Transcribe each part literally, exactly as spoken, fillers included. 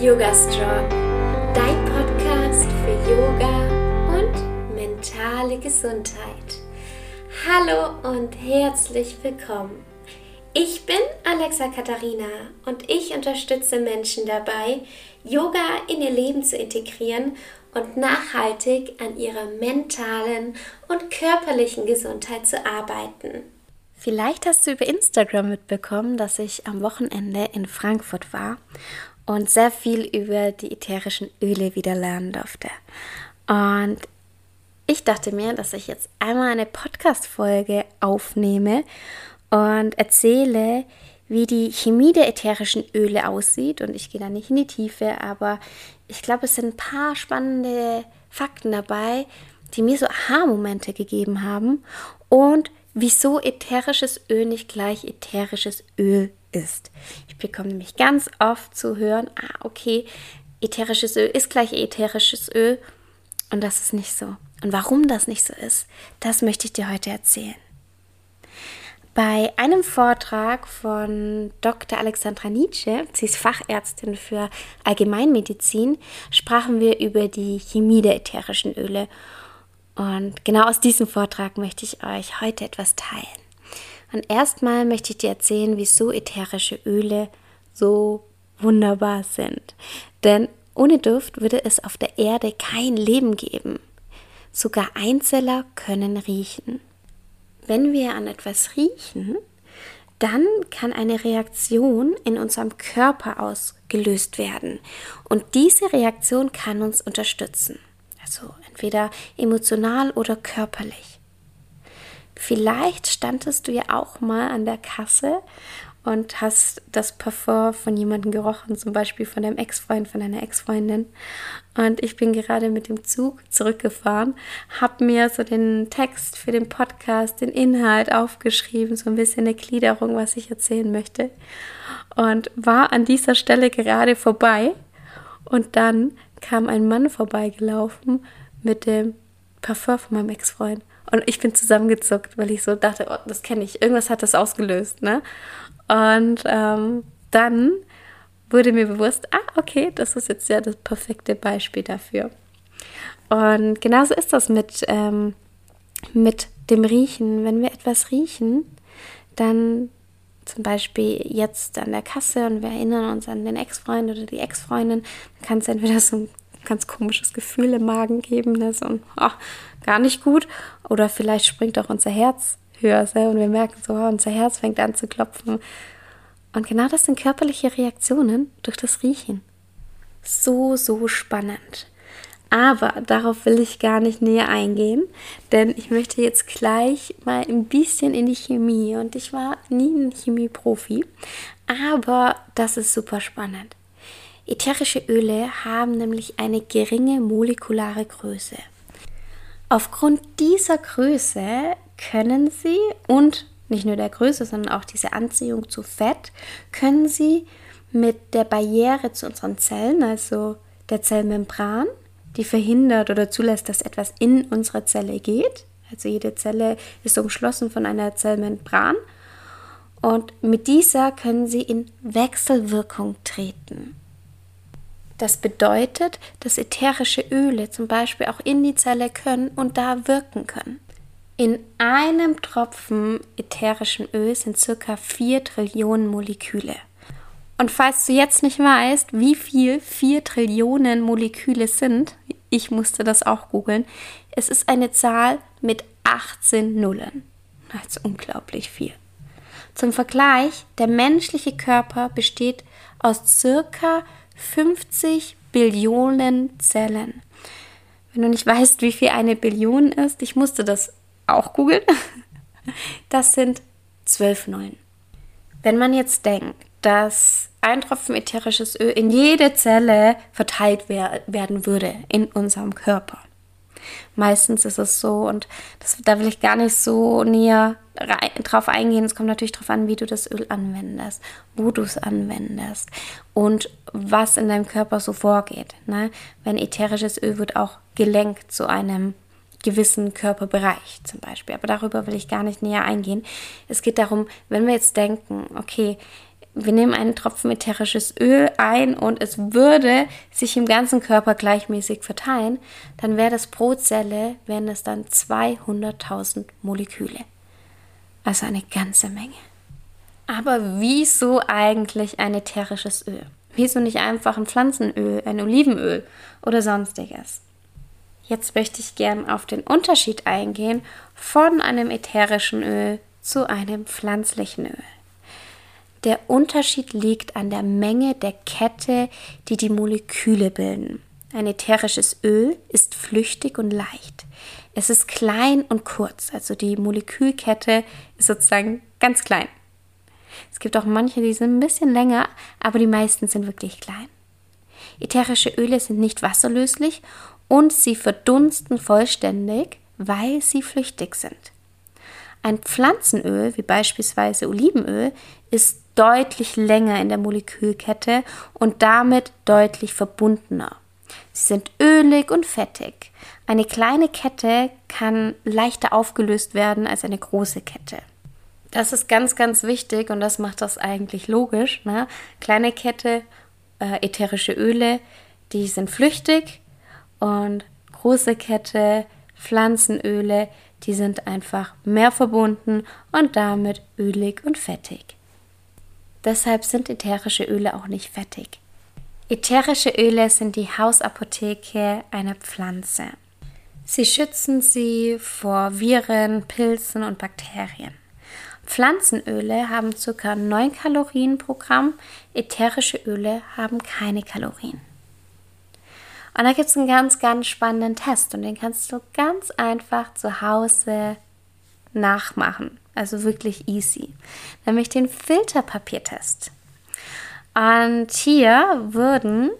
Yoga Strong, dein Podcast für Yoga und mentale Gesundheit. Hallo und herzlich willkommen. Ich bin Alexa Katharina und ich unterstütze Menschen dabei, Yoga in ihr Leben zu integrieren und nachhaltig an ihrer mentalen und körperlichen Gesundheit zu arbeiten. Vielleicht hast du über Instagram mitbekommen, dass ich am Wochenende in Frankfurt war und sehr viel über die ätherischen Öle wieder lernen durfte. Und ich dachte mir, dass ich jetzt einmal eine Podcast-Folge aufnehme und erzähle, wie die Chemie der ätherischen Öle aussieht. Und ich gehe da nicht in die Tiefe, aber ich glaube, es sind ein paar spannende Fakten dabei, die mir so Aha-Momente gegeben haben und wieso ätherisches Öl nicht gleich ätherisches Öl ist. Ich bekomme nämlich ganz oft zu hören, ah okay, ätherisches Öl ist gleich ätherisches Öl, und das ist nicht so. Und warum das nicht so ist, das möchte ich dir heute erzählen. Bei einem Vortrag von Doktor Alexandra Nietzsche, sie ist Fachärztin für Allgemeinmedizin, sprachen wir über die Chemie der ätherischen Öle. Und genau aus diesem Vortrag möchte ich euch heute etwas teilen. Und erstmal möchte ich dir erzählen, wieso ätherische Öle so wunderbar sind. Denn ohne Duft würde es auf der Erde kein Leben geben. Sogar Einzeller können riechen. Wenn wir an etwas riechen, dann kann eine Reaktion in unserem Körper ausgelöst werden. Und diese Reaktion kann uns unterstützen. Also entweder emotional oder körperlich. Vielleicht standest du ja auch mal an der Kasse und hast das Parfum von jemandem gerochen, zum Beispiel von deinem Ex-Freund, von deiner Ex-Freundin. Und ich bin gerade mit dem Zug zurückgefahren, habe mir so den Text für den Podcast, den Inhalt aufgeschrieben, so ein bisschen eine Gliederung, was ich erzählen möchte. Und war an dieser Stelle gerade vorbei. Und dann kam ein Mann vorbeigelaufen mit dem Parfum von meinem Ex-Freund. Und ich bin zusammengezuckt, weil ich so dachte, oh, das kenne ich. Irgendwas hat das ausgelöst, ne? Und ähm, dann wurde mir bewusst, ah, okay, das ist jetzt ja das perfekte Beispiel dafür. Und genauso ist das mit, ähm, mit dem Riechen. Wenn wir etwas riechen, dann zum Beispiel jetzt an der Kasse und wir erinnern uns an den Ex-Freund oder die Ex-Freundin, dann kann es entweder so ein ganz komisches Gefühl im Magen geben, ne? So ein, oh, gar nicht gut, oder vielleicht springt auch unser Herz höher, ne? Und wir merken so, oh, unser Herz fängt an zu klopfen. Und genau das sind körperliche Reaktionen durch das Riechen. So, so spannend. Aber darauf will ich gar nicht näher eingehen, denn ich möchte jetzt gleich mal ein bisschen in die Chemie, und ich war nie ein Chemieprofi, aber das ist super spannend. Ätherische Öle haben nämlich eine geringe molekulare Größe. Aufgrund dieser Größe können sie, und nicht nur der Größe, sondern auch diese Anziehung zu Fett, können sie mit der Barriere zu unseren Zellen, also der Zellmembran, die verhindert oder zulässt, dass etwas in unsere Zelle geht. Also jede Zelle ist umschlossen von einer Zellmembran. Und mit dieser können sie in Wechselwirkung treten. Das bedeutet, dass ätherische Öle zum Beispiel auch in die Zelle können und da wirken können. In einem Tropfen ätherischen Öl sind ca. vier Trillionen Moleküle. Und falls du jetzt nicht weißt, wie viel vier Trillionen Moleküle sind, ich musste das auch googeln, es ist eine Zahl mit achtzehn Nullen. Das ist unglaublich viel. Zum Vergleich, der menschliche Körper besteht aus ca. fünfzig Billionen Zellen. Wenn du nicht weißt, wie viel eine Billion ist, ich musste das auch googeln, das sind zwölf Nullen. Wenn man jetzt denkt, dass ein Tropfen ätherisches Öl in jede Zelle verteilt wer- werden würde in unserem Körper. Meistens ist es so, und das, da will ich gar nicht so näher rein, drauf eingehen. Es kommt natürlich darauf an, wie du das Öl anwendest, wo du es anwendest und was in deinem Körper so vorgeht, ne? Wenn ätherisches Öl wird auch gelenkt zu einem gewissen Körperbereich zum Beispiel. Aber darüber will ich gar nicht näher eingehen. Es geht darum, wenn wir jetzt denken, okay, wir nehmen einen Tropfen ätherisches Öl ein und es würde sich im ganzen Körper gleichmäßig verteilen, dann wäre das pro Zelle, wären es dann zweihunderttausend Moleküle. Also eine ganze Menge. Aber wieso eigentlich ein ätherisches Öl? Wieso nicht einfach ein Pflanzenöl, ein Olivenöl oder sonstiges? Jetzt möchte ich gern auf den Unterschied eingehen von einem ätherischen Öl zu einem pflanzlichen Öl. Der Unterschied liegt an der Menge der Kette, die die Moleküle bilden. Ein ätherisches Öl ist flüchtig und leicht. Es ist klein und kurz, also die Molekülkette ist sozusagen ganz klein. Es gibt auch manche, die sind ein bisschen länger, aber die meisten sind wirklich klein. Ätherische Öle sind nicht wasserlöslich und sie verdunsten vollständig, weil sie flüchtig sind. Ein Pflanzenöl, wie beispielsweise Olivenöl, ist deutlich länger in der Molekülkette und damit deutlich verbundener. Sie sind ölig und fettig. Eine kleine Kette kann leichter aufgelöst werden als eine große Kette. Das ist ganz, ganz wichtig und das macht das eigentlich logisch, ne? Kleine Kette, äh, ätherische Öle, die sind flüchtig und große Kette, Pflanzenöle, die sind einfach mehr verbunden und damit ölig und fettig. Deshalb sind ätherische Öle auch nicht fettig. Ätherische Öle sind die Hausapotheke einer Pflanze. Sie schützen sie vor Viren, Pilzen und Bakterien. Pflanzenöle haben ca. neun Kalorien pro Gramm, ätherische Öle haben keine Kalorien. Und da gibt es einen ganz, ganz spannenden Test und den kannst du ganz einfach zu Hause nachmachen. Also wirklich easy. Nämlich den Filterpapiertest. Und hier wurden,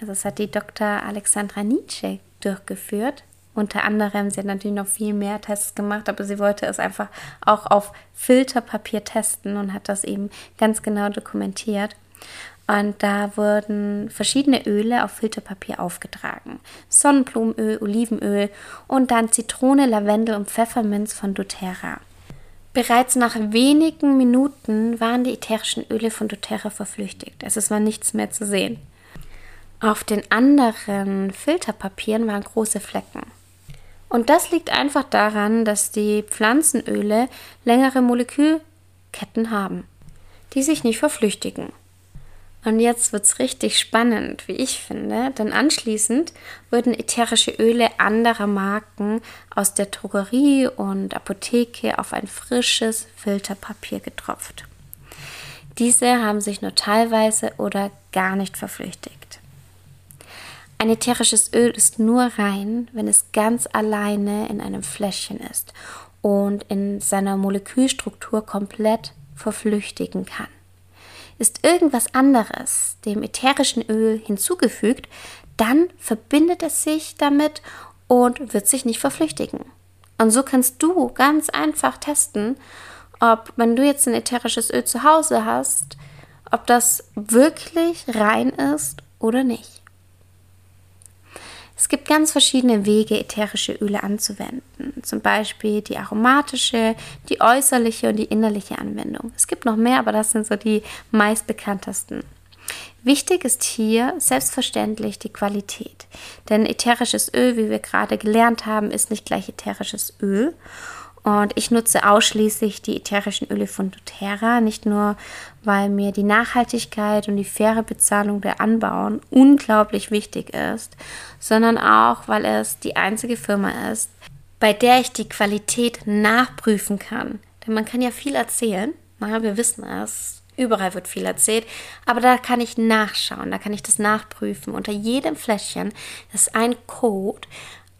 also das hat die Doktor Alexandra Nietzsche durchgeführt. Unter anderem, sie hat natürlich noch viel mehr Tests gemacht, aber sie wollte es einfach auch auf Filterpapier testen und hat das eben ganz genau dokumentiert. Und da wurden verschiedene Öle auf Filterpapier aufgetragen. Sonnenblumenöl, Olivenöl und dann Zitrone, Lavendel und Pfefferminz von doTERRA. Bereits nach wenigen Minuten waren die ätherischen Öle von doTERRA verflüchtigt. Also es war nichts mehr zu sehen. Auf den anderen Filterpapieren waren große Flecken. Und das liegt einfach daran, dass die Pflanzenöle längere Molekülketten haben, die sich nicht verflüchtigen. Und jetzt wird's richtig spannend, wie ich finde, denn anschließend wurden ätherische Öle anderer Marken aus der Drogerie und Apotheke auf ein frisches Filterpapier getropft. Diese haben sich nur teilweise oder gar nicht verflüchtigt. Ein ätherisches Öl ist nur rein, wenn es ganz alleine in einem Fläschchen ist und in seiner Molekülstruktur komplett verflüchtigen kann. Ist irgendwas anderes dem ätherischen Öl hinzugefügt, dann verbindet es sich damit und wird sich nicht verflüchtigen. Und so kannst du ganz einfach testen, ob, wenn du jetzt ein ätherisches Öl zu Hause hast, ob das wirklich rein ist oder nicht. Es gibt ganz verschiedene Wege, ätherische Öle anzuwenden. Zum Beispiel die aromatische, die äußerliche und die innerliche Anwendung. Es gibt noch mehr, aber das sind so die meistbekanntesten. Wichtig ist hier selbstverständlich die Qualität. Denn ätherisches Öl, wie wir gerade gelernt haben, ist nicht gleich ätherisches Öl. Und ich nutze ausschließlich die ätherischen Öle von doTERRA, nicht nur, weil mir die Nachhaltigkeit und die faire Bezahlung der Anbauern unglaublich wichtig ist, sondern auch, weil es die einzige Firma ist, bei der ich die Qualität nachprüfen kann. Denn man kann ja viel erzählen, na, wir wissen es. Überall wird viel erzählt, aber da kann ich nachschauen, da kann ich das nachprüfen. Unter jedem Fläschchen ist ein Code,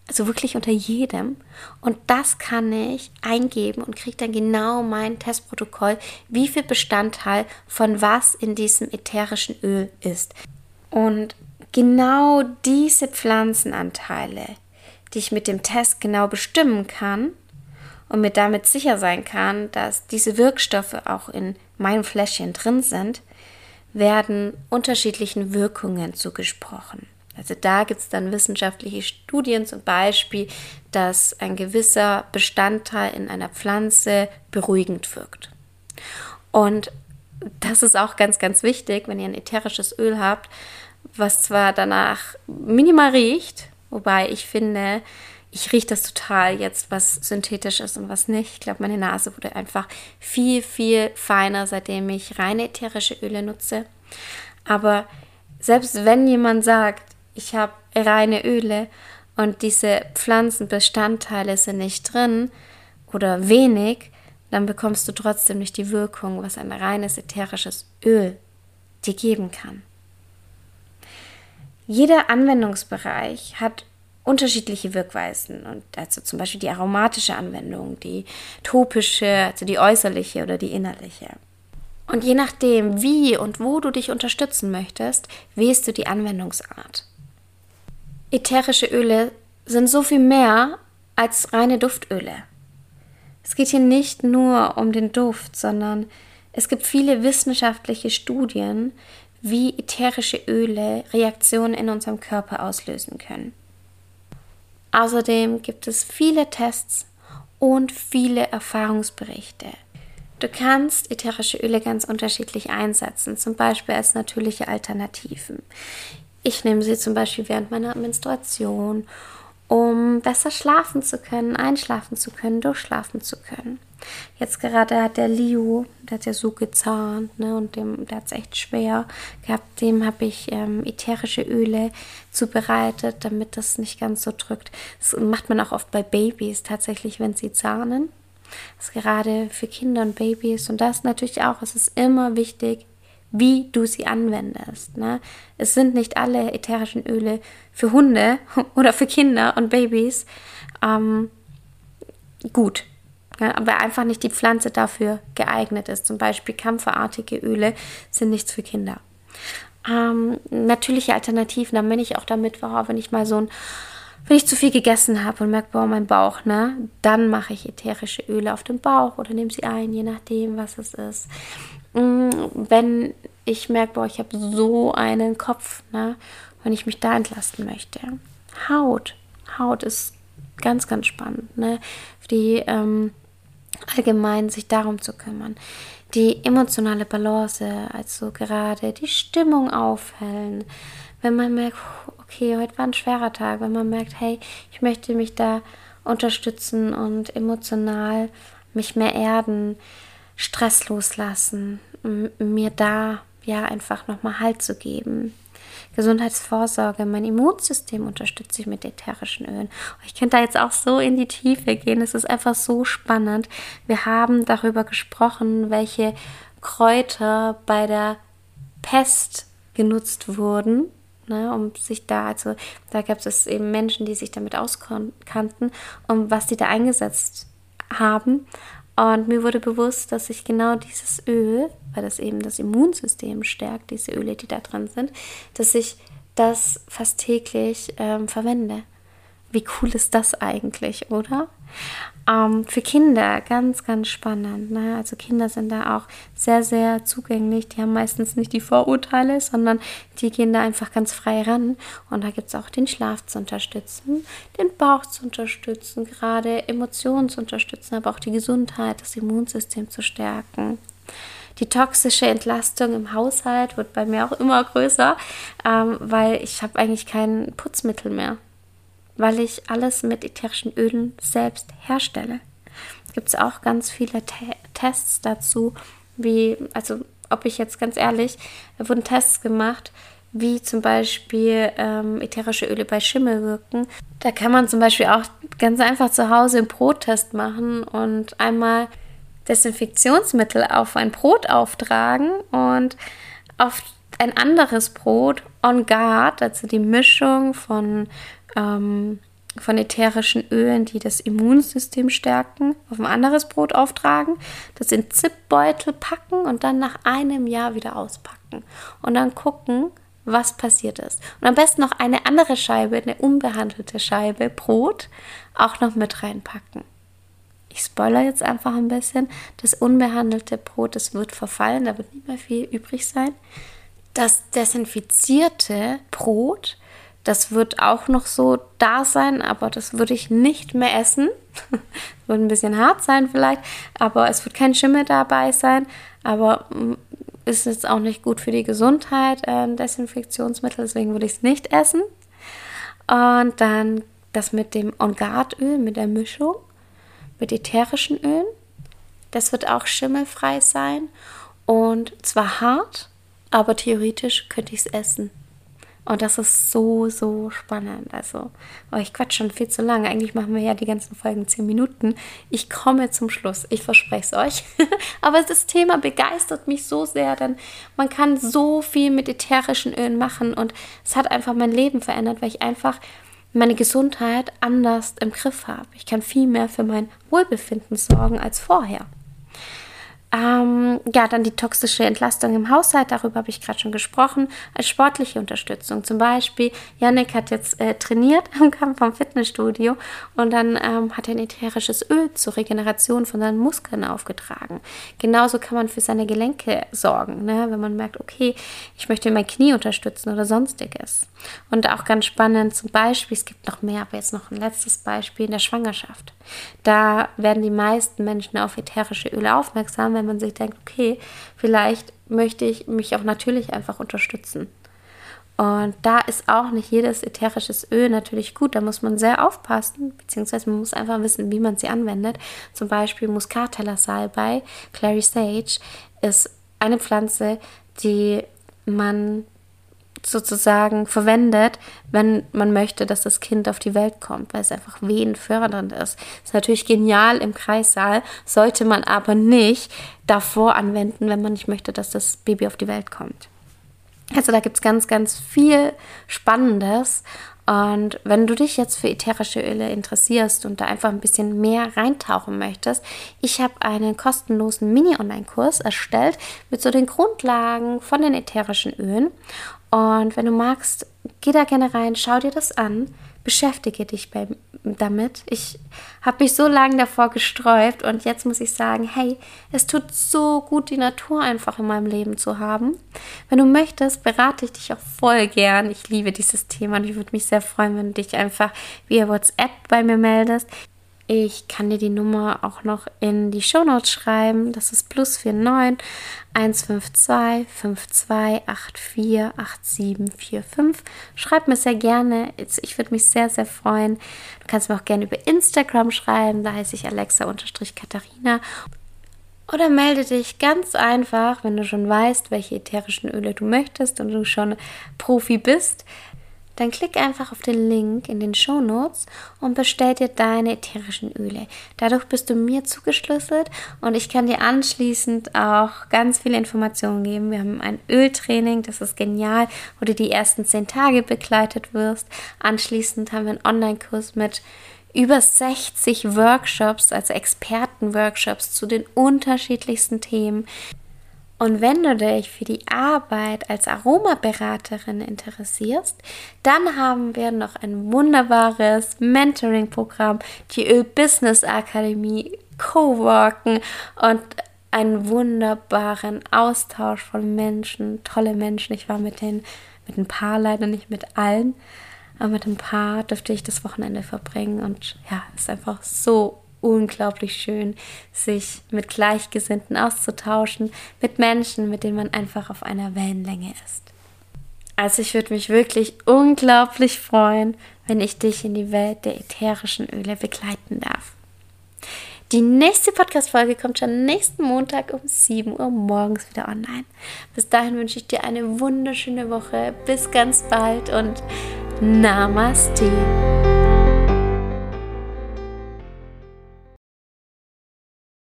also wirklich unter jedem. Und das kann ich eingeben und kriege dann genau mein Testprotokoll, wie viel Bestandteil von was in diesem ätherischen Öl ist. Und genau diese Pflanzenanteile, die ich mit dem Test genau bestimmen kann und mir damit sicher sein kann, dass diese Wirkstoffe auch in meinem Fläschchen drin sind, werden unterschiedlichen Wirkungen zugesprochen. Also da gibt es dann wissenschaftliche Studien, zum Beispiel, dass ein gewisser Bestandteil in einer Pflanze beruhigend wirkt. Und das ist auch ganz, ganz wichtig, wenn ihr ein ätherisches Öl habt, was zwar danach minimal riecht, wobei ich finde, ich rieche das total jetzt, was synthetisch ist und was nicht. Ich glaube, meine Nase wurde einfach viel, viel feiner, seitdem ich reine ätherische Öle nutze. Aber selbst wenn jemand sagt, ich habe reine Öle und diese Pflanzenbestandteile sind nicht drin oder wenig, dann bekommst du trotzdem nicht die Wirkung, was ein reines ätherisches Öl dir geben kann. Jeder Anwendungsbereich hat unterschiedliche Wirkweisen, und also zum Beispiel die aromatische Anwendung, die topische, also die äußerliche oder die innerliche. Und je nachdem, wie und wo du dich unterstützen möchtest, wählst du die Anwendungsart. Ätherische Öle sind so viel mehr als reine Duftöle. Es geht hier nicht nur um den Duft, sondern es gibt viele wissenschaftliche Studien, wie ätherische Öle Reaktionen in unserem Körper auslösen können. Außerdem gibt es viele Tests und viele Erfahrungsberichte. Du kannst ätherische Öle ganz unterschiedlich einsetzen, zum Beispiel als natürliche Alternativen. Ich nehme sie zum Beispiel während meiner Menstruation, um besser schlafen zu können, einschlafen zu können, durchschlafen zu können. Jetzt gerade hat der Leo, der hat ja so gezahnt, ne, und dem, der hat es echt schwer gehabt, dem habe ich ähm, ätherische Öle zubereitet, damit das nicht ganz so drückt. Das macht man auch oft bei Babys tatsächlich, wenn sie zahnen. Das ist gerade für Kinder und Babys, und das natürlich auch, es ist immer wichtig, wie du sie anwendest. Ne? Es sind nicht alle ätherischen Öle für Hunde oder für Kinder und Babys ähm, gut, ne? Weil einfach nicht die Pflanze dafür geeignet ist. Zum Beispiel kampferartige Öle sind nichts für Kinder. Ähm, natürliche Alternativen, dann bin ich auch damit, worauf, wenn ich mal so ein, wenn ich zu viel gegessen habe und merke, boah, mein Bauch, ne? Dann mache ich ätherische Öle auf den Bauch oder nehme sie ein, je nachdem, was es ist. Wenn ich merke, boah, ich habe so einen Kopf, ne, wenn ich mich da entlasten möchte. Haut. Haut ist ganz, ganz spannend, ne? Die ähm, allgemein sich darum zu kümmern. Die emotionale Balance, also gerade die Stimmung aufhellen. Wenn man merkt, okay, heute war ein schwerer Tag. Wenn man merkt, hey, ich möchte mich da unterstützen und emotional mich mehr erden. Stress loslassen, mir da ja einfach nochmal Halt zu geben. Gesundheitsvorsorge, mein Immunsystem unterstütze ich mit ätherischen Ölen. Ich könnte da jetzt auch so in die Tiefe gehen, es ist einfach so spannend. Wir haben darüber gesprochen, welche Kräuter bei der Pest genutzt wurden, ne, um sich da, also da gab es eben Menschen, die sich damit auskannten, und was die da eingesetzt haben. Und mir wurde bewusst, dass ich genau dieses Öl, weil das eben das Immunsystem stärkt, diese Öle, die da drin sind, dass ich das fast täglich ähm, verwende. Wie cool ist das eigentlich, oder? Ähm, für Kinder ganz, ganz spannend. Ne? Also Kinder sind da auch sehr, sehr zugänglich. Die haben meistens nicht die Vorurteile, sondern die gehen da einfach ganz frei ran. Und da gibt es auch den Schlaf zu unterstützen, den Bauch zu unterstützen, gerade Emotionen zu unterstützen, aber auch die Gesundheit, das Immunsystem zu stärken. Die toxische Entlastung im Haushalt wird bei mir auch immer größer, ähm, weil ich habe eigentlich kein Putzmittel mehr, weil ich alles mit ätherischen Ölen selbst herstelle. Gibt es auch ganz viele Te- Tests dazu, wie, also ob ich jetzt ganz ehrlich, da wurden Tests gemacht, wie zum Beispiel ähm, ätherische Öle bei Schimmel wirken. Da kann man zum Beispiel auch ganz einfach zu Hause einen Brottest machen und einmal Desinfektionsmittel auf ein Brot auftragen und auf ein anderes Brot, On Guard, also die Mischung von von ätherischen Ölen, die das Immunsystem stärken, auf ein anderes Brot auftragen, das in Zipbeutel packen und dann nach einem Jahr wieder auspacken und dann gucken, was passiert ist. Und am besten noch eine andere Scheibe, eine unbehandelte Scheibe Brot auch noch mit reinpacken. Ich spoilere jetzt einfach ein bisschen, das unbehandelte Brot, das wird verfallen, da wird nicht mehr viel übrig sein. Das desinfizierte Brot, das wird auch noch so da sein, aber das würde ich nicht mehr essen. Wird ein bisschen hart sein vielleicht, aber es wird kein Schimmel dabei sein. Aber ist jetzt auch nicht gut für die Gesundheit, ein Desinfektionsmittel, deswegen würde ich es nicht essen. Und dann das mit dem On Guard Öl, mit der Mischung, mit ätherischen Ölen. Das wird auch schimmelfrei sein und zwar hart, aber theoretisch könnte ich es essen. Und das ist so, so spannend. Also, oh, ich quatsch schon viel zu lange. Eigentlich machen wir ja die ganzen Folgen zehn Minuten. Ich komme zum Schluss. Ich verspreche es euch. Aber das Thema begeistert mich so sehr, denn man kann so viel mit ätherischen Ölen machen. Und es hat einfach mein Leben verändert, weil ich einfach meine Gesundheit anders im Griff habe. Ich kann viel mehr für mein Wohlbefinden sorgen als vorher. Ähm, ja, dann die toxische Entlastung im Haushalt, darüber habe ich gerade schon gesprochen, als sportliche Unterstützung. Zum Beispiel, Yannick hat jetzt äh, trainiert, kam vom Fitnessstudio und dann ähm, hat er ein ätherisches Öl zur Regeneration von seinen Muskeln aufgetragen. Genauso kann man für seine Gelenke sorgen, ne? Wenn man merkt, okay, ich möchte mein Knie unterstützen oder sonstiges. Und auch ganz spannend, zum Beispiel, es gibt noch mehr, aber jetzt noch ein letztes Beispiel in der Schwangerschaft. Da werden die meisten Menschen auf ätherische Öle aufmerksam, wenn man sich denkt, okay, vielleicht möchte ich mich auch natürlich einfach unterstützen. Und da ist auch nicht jedes ätherisches Öl natürlich gut, da muss man sehr aufpassen, beziehungsweise man muss einfach wissen, wie man sie anwendet. Zum Beispiel Muskatellersalbei, Clary Sage, ist eine Pflanze, die man sozusagen verwendet, wenn man möchte, dass das Kind auf die Welt kommt, weil es einfach wehenfördernd ist. Ist natürlich genial im Kreissaal, sollte man aber nicht davor anwenden, wenn man nicht möchte, dass das Baby auf die Welt kommt. Also da gibt es ganz, ganz viel Spannendes. Und wenn du dich jetzt für ätherische Öle interessierst und da einfach ein bisschen mehr reintauchen möchtest, ich habe einen kostenlosen Mini-Online-Kurs erstellt mit so den Grundlagen von den ätherischen Ölen. Und wenn du magst, geh da gerne rein, schau dir das an, beschäftige dich bei, damit. Ich habe mich so lange davor gesträubt und jetzt muss ich sagen, hey, es tut so gut, die Natur einfach in meinem Leben zu haben. Wenn du möchtest, berate ich dich auch voll gern. Ich liebe dieses Thema und ich würde mich sehr freuen, wenn du dich einfach via WhatsApp bei mir meldest. Ich kann dir die Nummer auch noch in die Shownotes schreiben. Das ist plus vier neun eins fünf zwei fünf zwei acht vier acht sieben vier fünf. Schreib mir sehr gerne. Ich würde mich sehr, sehr freuen. Du kannst mir auch gerne über Instagram schreiben. Da heiße ich Alexa Katharina. Oder melde dich ganz einfach, wenn du schon weißt, welche ätherischen Öle du möchtest und du schon Profi bist. Dann klick einfach auf den Link in den Shownotes und bestell dir deine ätherischen Öle. Dadurch bist du mir zugeschlüsselt und ich kann dir anschließend auch ganz viele Informationen geben. Wir haben ein Öltraining, das ist genial, wo du die ersten zehn Tage begleitet wirst. Anschließend haben wir einen Online-Kurs mit über sechzig Workshops, also Experten-Workshops zu den unterschiedlichsten Themen. Und wenn du dich für die Arbeit als Aromaberaterin interessierst, dann haben wir noch ein wunderbares Mentoring-Programm, die Öl-Business-Akademie, Coworken und einen wunderbaren Austausch von Menschen, tolle Menschen. Ich war mit, den, mit ein paar, leider nicht mit allen, aber mit ein paar durfte ich das Wochenende verbringen und ja, ist einfach so unglaublich schön, sich mit Gleichgesinnten auszutauschen, mit Menschen, mit denen man einfach auf einer Wellenlänge ist. Also ich würde mich wirklich unglaublich freuen, wenn ich dich in die Welt der ätherischen Öle begleiten darf. Die nächste Podcast-Folge kommt schon nächsten Montag um sieben Uhr morgens wieder online. Bis dahin wünsche ich dir eine wunderschöne Woche, bis ganz bald und Namaste.